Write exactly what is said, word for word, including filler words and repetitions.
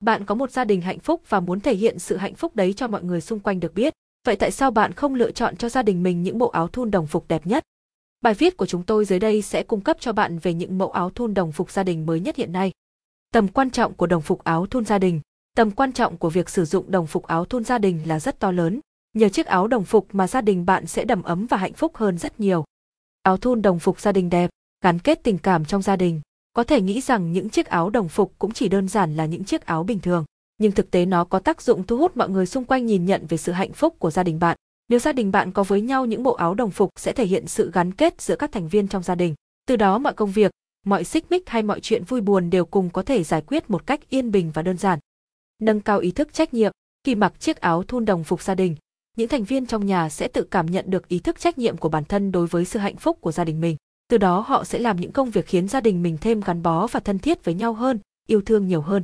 Bạn có một gia đình hạnh phúc và muốn thể hiện sự hạnh phúc đấy cho mọi người xung quanh được biết. Vậy tại sao bạn không lựa chọn cho gia đình mình những bộ áo thun đồng phục đẹp nhất? Bài viết của chúng tôi dưới đây sẽ cung cấp cho bạn về những mẫu áo thun đồng phục gia đình mới nhất hiện nay. Tầm quan trọng của đồng phục áo thun gia đình. Tầm quan trọng của việc sử dụng đồng phục áo thun gia đình là rất to lớn. Nhờ chiếc áo đồng phục mà gia đình bạn sẽ đầm ấm và hạnh phúc hơn rất nhiều. Áo thun đồng phục gia đình đẹp, gắn kết tình cảm trong gia đình. Có thể nghĩ rằng những chiếc áo đồng phục cũng chỉ đơn giản là những chiếc áo bình thường, nhưng thực tế nó có tác dụng thu hút mọi người xung quanh nhìn nhận về sự hạnh phúc của gia đình bạn. Nếu gia đình bạn có với nhau những bộ áo đồng phục sẽ thể hiện sự gắn kết giữa các thành viên trong gia đình. Từ đó mọi công việc, mọi xích mích hay mọi chuyện vui buồn đều cùng có thể giải quyết một cách yên bình và đơn giản. Nâng cao ý thức trách nhiệm. Khi mặc chiếc áo thun đồng phục gia đình, những thành viên trong nhà sẽ tự cảm nhận được ý thức trách nhiệm của bản thân đối với sự hạnh phúc của gia đình mình. Từ đó họ sẽ làm những công việc khiến gia đình mình thêm gắn bó và thân thiết với nhau hơn, yêu thương nhiều hơn.